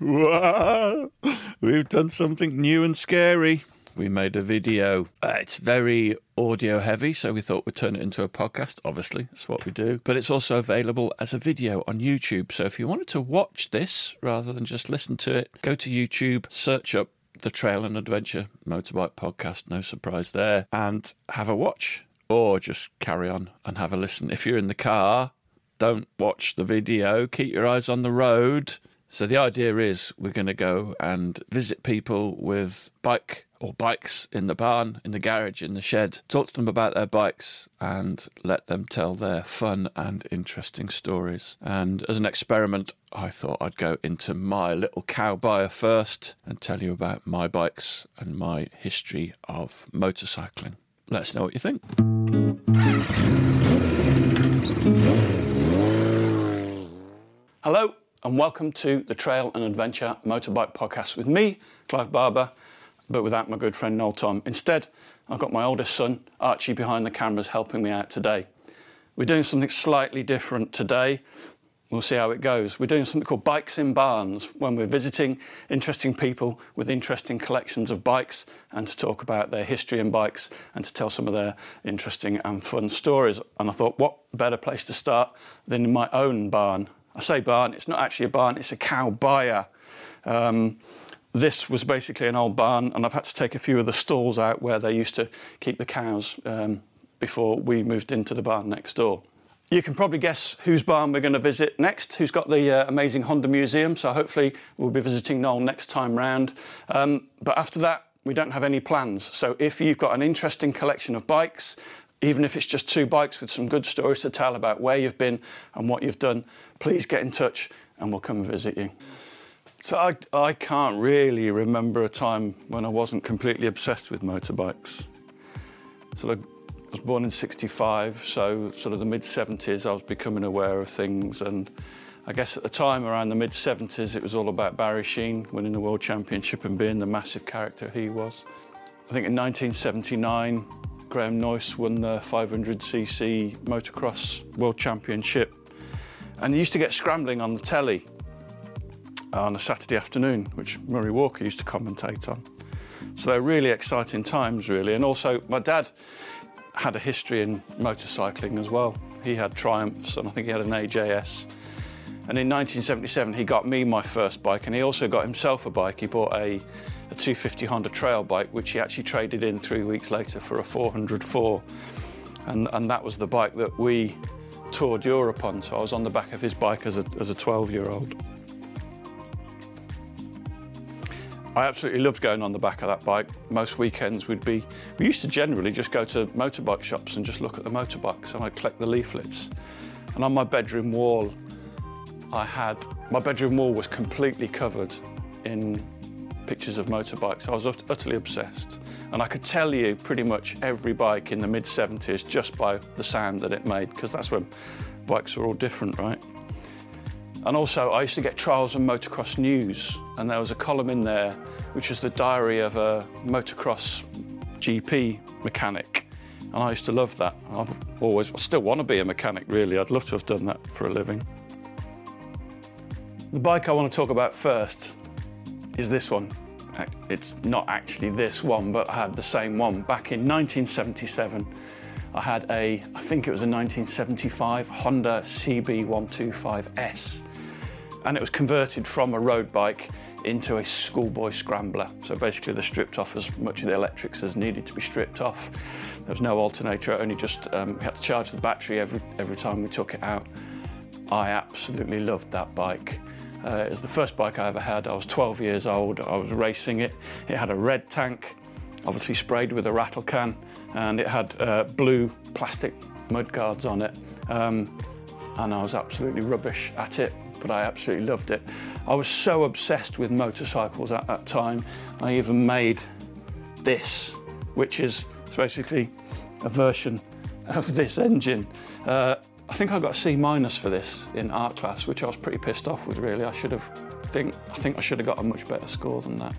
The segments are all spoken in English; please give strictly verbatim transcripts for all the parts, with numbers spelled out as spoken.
Whoa, we've done something new and scary. We made a video. Uh, it's very audio heavy, so we thought we'd turn it into a podcast. Obviously, that's what we do. But it's also available as a video on YouTube. So if you wanted to watch this rather than just listen to it, go to YouTube, search up The Trail and Adventure Motorbike Podcast, no surprise there, and have a watch. Or just carry on and have a listen. If you're in the car, don't watch the video. Keep your eyes on the road. So the idea is we're going to go and visit people with bike or bikes in the barn, in the garage, in the shed, talk to them about their bikes and let them tell their fun and interesting stories. And as an experiment, I thought I'd go into my little cow buyer first and tell you about my bikes and my history of motorcycling. Let us know what you think. Hello. And welcome to the Trail and Adventure Motorbike Podcast with me, Clive Barber, but without my good friend Noel Tom. Instead, I've got my oldest son, Archie, behind the cameras helping me out today. We're doing something slightly different today. We'll see how it goes. We're doing something called Bikes in Barns, when we're visiting interesting people with interesting collections of bikes and to talk about their history in bikes and to tell some of their interesting and fun stories. And I thought, what better place to start than in my own barn? I say barn, it's not actually a barn, it's a cow byre. Um, this was basically an old barn, and I've had to take a few of the stalls out where they used to keep the cows um, before we moved into the barn next door. You can probably guess whose barn we're going to visit next, who's got the uh, amazing Honda Museum, so hopefully we'll be visiting Noel next time round. Um, but after that, we don't have any plans, so if you've got an interesting collection of bikes, even if it's just two bikes with some good stories to tell about where you've been and what you've done, please get in touch and we'll come and visit you. So I, I can't really remember a time when I wasn't completely obsessed with motorbikes. So I was born in sixty-five, so sort of the mid-seventies, I was becoming aware of things. And I guess at the time, around the mid-seventies, it was all about Barry Sheene winning the World Championship and being the massive character he was. I think in nineteen seventy-nine, Graham Noyce won the five hundred c c motocross world championship, and he used to get scrambling on the telly on a Saturday afternoon, which Murray Walker used to commentate on. So they're really exciting times, really. And also my dad had a history in motorcycling as well. He had Triumphs and I think he had an A J S. And in nineteen seventy-seven he got me my first bike, and he also got himself a bike. He bought a a two fifty Honda Trail bike, which he actually traded in three weeks later for a four hundred four. And, and that was the bike that we toured Europe on. So I was on the back of his bike as a, as a twelve-year-old. I absolutely loved going on the back of that bike. Most weekends we'd be, we used to generally just go to motorbike shops and just look at the motorbikes, and I'd collect the leaflets. And on my bedroom wall, I had, my bedroom wall was completely covered in pictures of motorbikes. I was utterly obsessed, and I could tell you pretty much every bike in the mid-seventies just by the sound that it made, because that's when bikes were all different, right? And also I used to get Trials and Motocross News, and there was a column in there which was the diary of a motocross G P mechanic, and I used to love that. I've always, I still want to be a mechanic, really. I'd love to have done that for a living. The bike I want to talk about first is this one. It's not actually this one, but I had the same one. Back in nineteen seventy-seven, I had a, I think it was a nineteen seventy-five Honda C B one twenty-five S. And it was converted from a road bike into a schoolboy scrambler. So basically they stripped off as much of the electrics as needed to be stripped off. There was no alternator, only just, um, we had to charge the battery every, every time we took it out. I absolutely loved that bike. Uh, it was the first bike I ever had. I was twelve years old, I was racing it. It had a red tank, obviously sprayed with a rattle can, and it had uh, blue plastic mudguards on it. Um, and I was absolutely rubbish at it, but I absolutely loved it. I was so obsessed with motorcycles at that time, I even made this, which is basically a version of this engine. Uh, I think I got a C minus for this in art class, which I was pretty pissed off with, really. I should have think I think I should have got a much better score than that.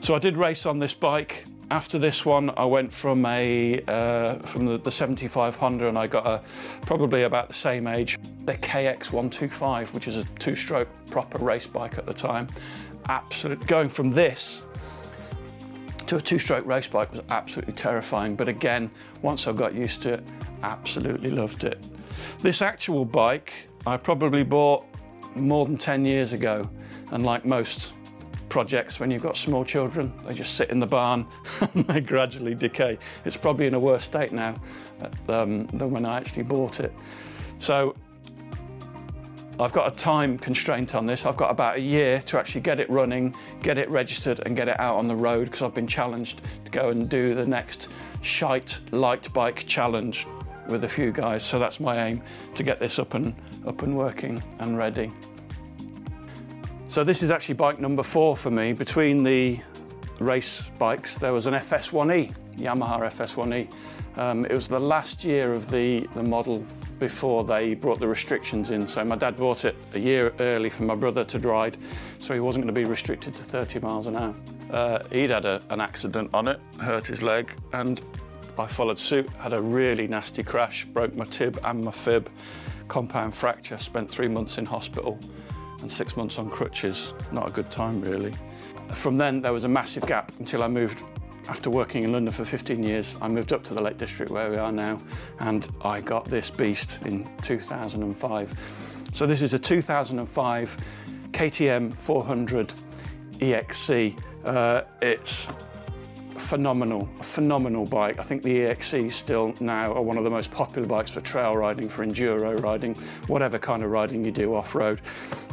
So I did race on this bike. After this one, I went from a uh, from the, the seventy-five Honda, and I got a probably about the same age, the K X one twenty-five, which is a two-stroke proper race bike at the time. Absolute, going from this to a two-stroke race bike was absolutely terrifying. But again, once I got used to it, absolutely loved it. This actual bike I probably bought more than ten years ago, and like most projects, when you've got small children, they just sit in the barn and they gradually decay. It's probably in a worse state now um, than when I actually bought it. So I've got a time constraint on this. I've got about a year to actually get it running, get it registered and get it out on the road, because I've been challenged to go and do the next shite light bike challenge with a few guys. So that's my aim, to get this up and up and working and ready. So this is actually bike number four for me. Between the race bikes, there was an F S one E, Yamaha F S one E. Um, it was the last year of the, the model before they brought the restrictions in. So my dad bought it a year early for my brother to ride, so he wasn't going to be restricted to thirty miles an hour. Uh, he'd had a, an accident on it, hurt his leg, and I followed suit, had a really nasty crash, broke my tib and my fib, compound fracture, spent three months in hospital and six months on crutches. Not a good time, really. From then, there was a massive gap until I moved, after working in London for fifteen years, I moved up to the Lake District where we are now, and I got this beast in two thousand five. So this is a two thousand five K T M four hundred E X C. Uh, it's phenomenal, a phenomenal bike. I think the E X Cs still now are one of the most popular bikes for trail riding, for enduro riding, whatever kind of riding you do off-road.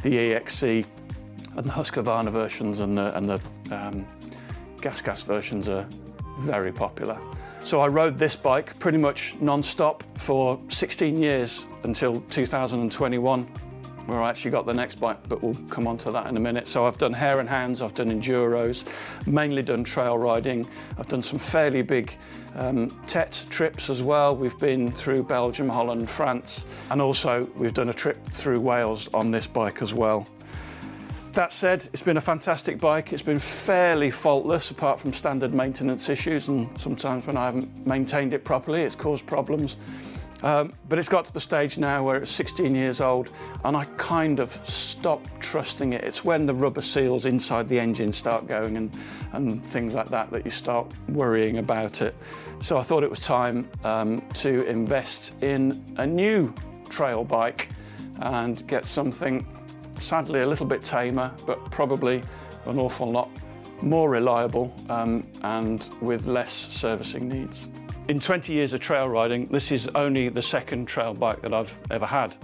The E X C and the Husqvarna versions and the, and the um, GasGas versions are very popular. So I rode this bike pretty much non-stop for sixteen years until two thousand twenty-one, where I actually got the next bike, but we'll come on to that in a minute. So I've done hare and hounds, I've done enduros, mainly done trail riding. I've done some fairly big um, Tet trips as well. We've been through Belgium, Holland, France, and also we've done a trip through Wales on this bike as well. That said, it's been a fantastic bike. It's been fairly faultless, apart from standard maintenance issues, and sometimes when I haven't maintained it properly, it's caused problems. Um, but it's got to the stage now where it's sixteen years old and I kind of stopped trusting it. It's when the rubber seals inside the engine start going and, and things like that that you start worrying about it. So I thought it was time um, to invest in a new trail bike and get something sadly a little bit tamer, but probably an awful lot more reliable um, and with less servicing needs. In twenty years of trail riding, this is only the second trail bike that I've ever had.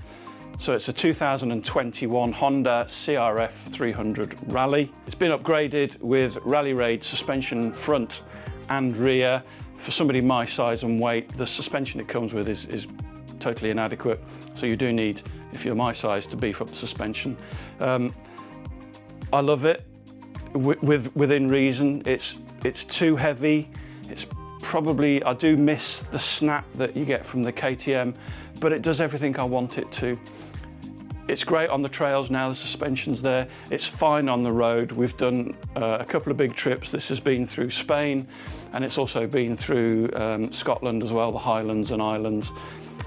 So it's a two thousand twenty-one Honda C R F three hundred Rally. It's been upgraded with Rally Raid suspension front and rear. For somebody my size and weight, the suspension it comes with is, is totally inadequate. So you do need, if you're my size, to beef up the suspension. Um, I love it, w- with, within reason. It's, it's too heavy. It's Probably, I do miss the snap that you get from the K T M, but it does everything I want it to. It's great on the trails now, the suspension's there. It's fine on the road. We've done uh, a couple of big trips. This has been through Spain, and it's also been through um, Scotland as well, the Highlands and Islands,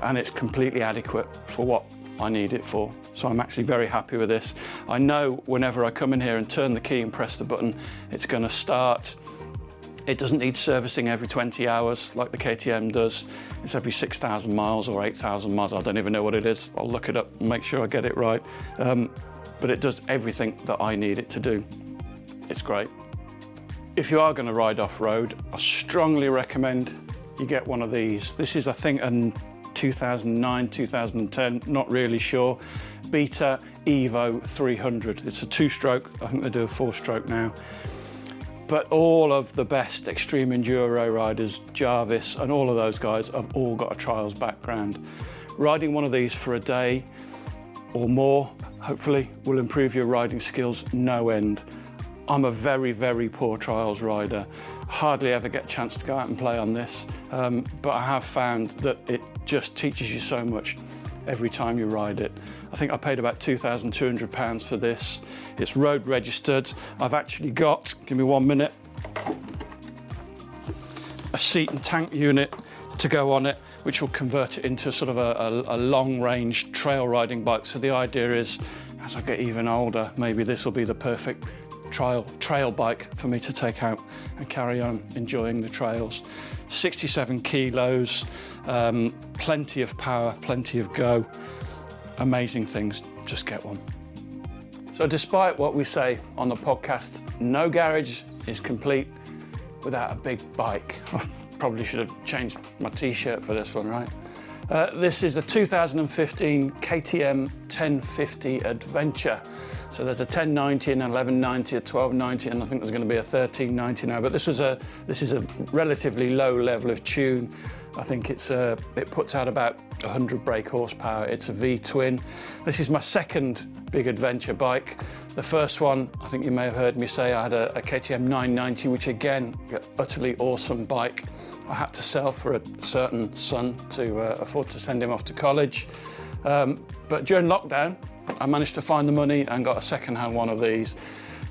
and it's completely adequate for what I need it for. So I'm actually very happy with this. I know whenever I come in here and turn the key and press the button, it's gonna start. It doesn't need servicing every twenty hours like the K T M does. It's every six thousand miles or eight thousand miles. I don't even know what it is. I'll look it up and make sure I get it right. Um, but it does everything that I need it to do. It's great. If you are going to ride off-road, I strongly recommend you get one of these. This is, I think, a two thousand nine, two thousand ten, not really sure, Beta Evo three hundred. It's a two-stroke. I think they do a four-stroke now. But all of the best extreme enduro riders, Jarvis and all of those guys, have all got a trials background. Riding one of these for a day or more, hopefully, will improve your riding skills no end. I'm a very, very poor trials rider. Hardly ever get a chance to go out and play on this, um, but I have found that it just teaches you so much every time you ride it. I think I paid about two thousand two hundred pounds for this. It's road registered. I've actually got, give me one minute. a seat and tank unit to go on it, which will convert it into sort of a, a, a long-range trail riding bike. So the idea is, as I get even older, maybe this will be the perfect trail, trail bike for me to take out and carry on enjoying the trails. sixty-seven kilos, um, plenty of power, plenty of go, amazing things, just get one. So despite what we say on the podcast, no garage is complete without a big bike. I probably should have changed my t-shirt for this one, right? Uh, this is a two thousand fifteen K T M ten fifty Adventure. So there's a ten ninety, an eleven ninety, a twelve ninety, and I think there's going to be a thirteen ninety now. But this was a this is a relatively low level of tune. I think it's a, it puts out about one hundred brake horsepower. It's a V-twin. This is my second big adventure bike. The first one, I think you may have heard me say, I had a, a K T M nine ninety, which again, an utterly awesome bike. I had to sell for a certain son to uh, afford to send him off to college. Um, but during lockdown, I managed to find the money and got a second-hand one of these.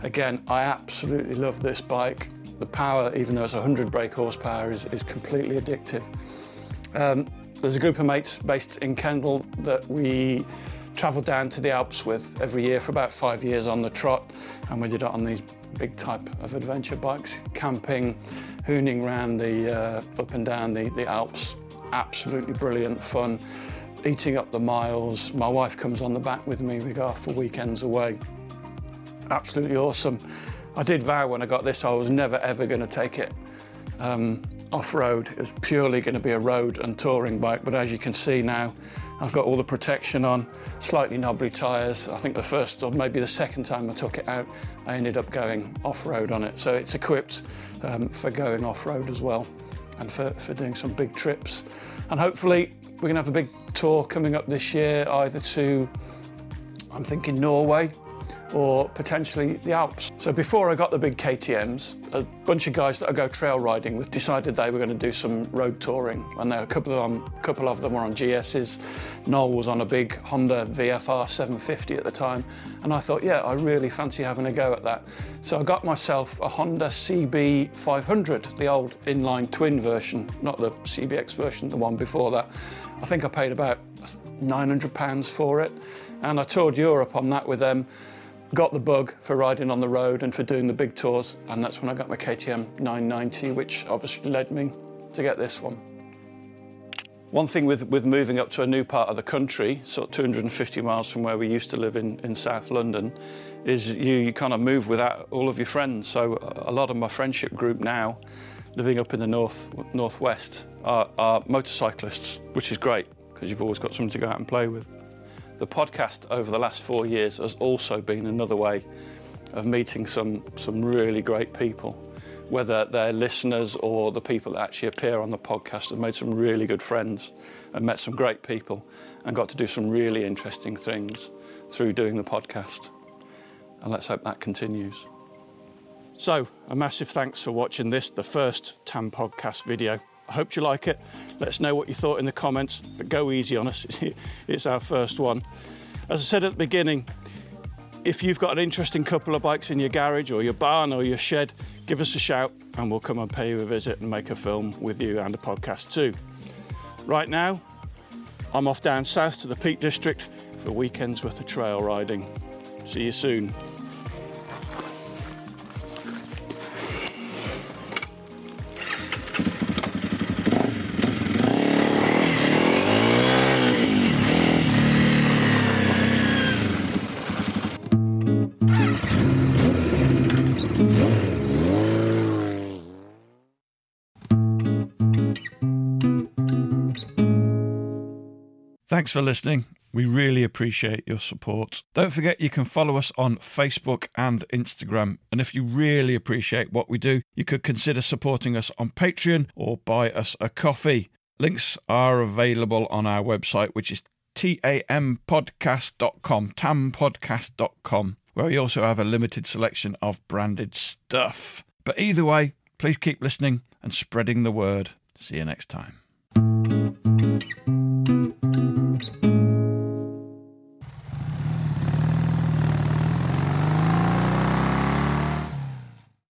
Again, I absolutely love this bike. The power, even though it's one hundred brake horsepower, is, is completely addictive. Um, there's a group of mates based in Kendall that we travel down to the Alps with every year for about five years on the trot, and we did it on these big type of adventure bikes, camping, hooning around the uh, up and down the, the Alps. Absolutely brilliant fun, eating up the miles. My wife comes on the back with me. We go off for weekends away. Absolutely awesome. I did vow when I got this I was never ever going to take it um, off-road. It was purely going to be a road and touring bike, but as you can see now, I've got all the protection on, slightly knobbly tyres. I think the first or maybe the second time I took it out, I ended up going off-road on it. So it's equipped um, for going off-road as well and for, for doing some big trips. And hopefully we're going to have a big tour coming up this year, either to, I'm thinking Norway, or potentially the Alps. So before I got the big K T Ms, a bunch of guys that I go trail riding with decided they were going to do some road touring, and there were a couple of them, couple of them were on G Ss. Noel was on a big Honda V F R seven fifty at the time, and I thought, yeah, I really fancy having a go at that. So I got myself a Honda C B five hundred, the old inline twin version, not the C B X version, the one before that. I think I paid about nine hundred pounds for it, and I toured Europe on that with them. Got the bug for riding on the road and for doing the big tours, and that's when I got my K T M nine ninety, which obviously led me to get this one. One thing with, with moving up to a new part of the country, sort of two hundred fifty miles from where we used to live in, in South London, is you, you kind of move without all of your friends. So a lot of my friendship group now, living up in the north northwest, are, are motorcyclists, which is great, because you've always got something to go out and play with. The podcast over the last four years has also been another way of meeting some, some really great people. Whether they're listeners or the people that actually appear on the podcast, I've made some really good friends and met some great people and got to do some really interesting things through doing the podcast. And let's hope that continues. So, a massive thanks for watching this, the first T A M podcast video. I hope you like it. Let us know what you thought in the comments, but go easy on us. It's our first one. As I said at the beginning, if you've got an interesting couple of bikes in your garage or your barn or your shed, give us a shout and we'll come and pay you a visit and make a film with you and a podcast too. Right now, I'm off down south to the Peak District for a weekend's worth of trail riding. See you soon. Thanks for listening. We really appreciate your support. Don't forget you can follow us on Facebook and Instagram. And if you really appreciate what we do, you could consider supporting us on Patreon or buy us a coffee. Links are available on our website, which is tam podcast dot com, tam podcast dot com, where we also have a limited selection of branded stuff. But either way, please keep listening and spreading the word. See you next time.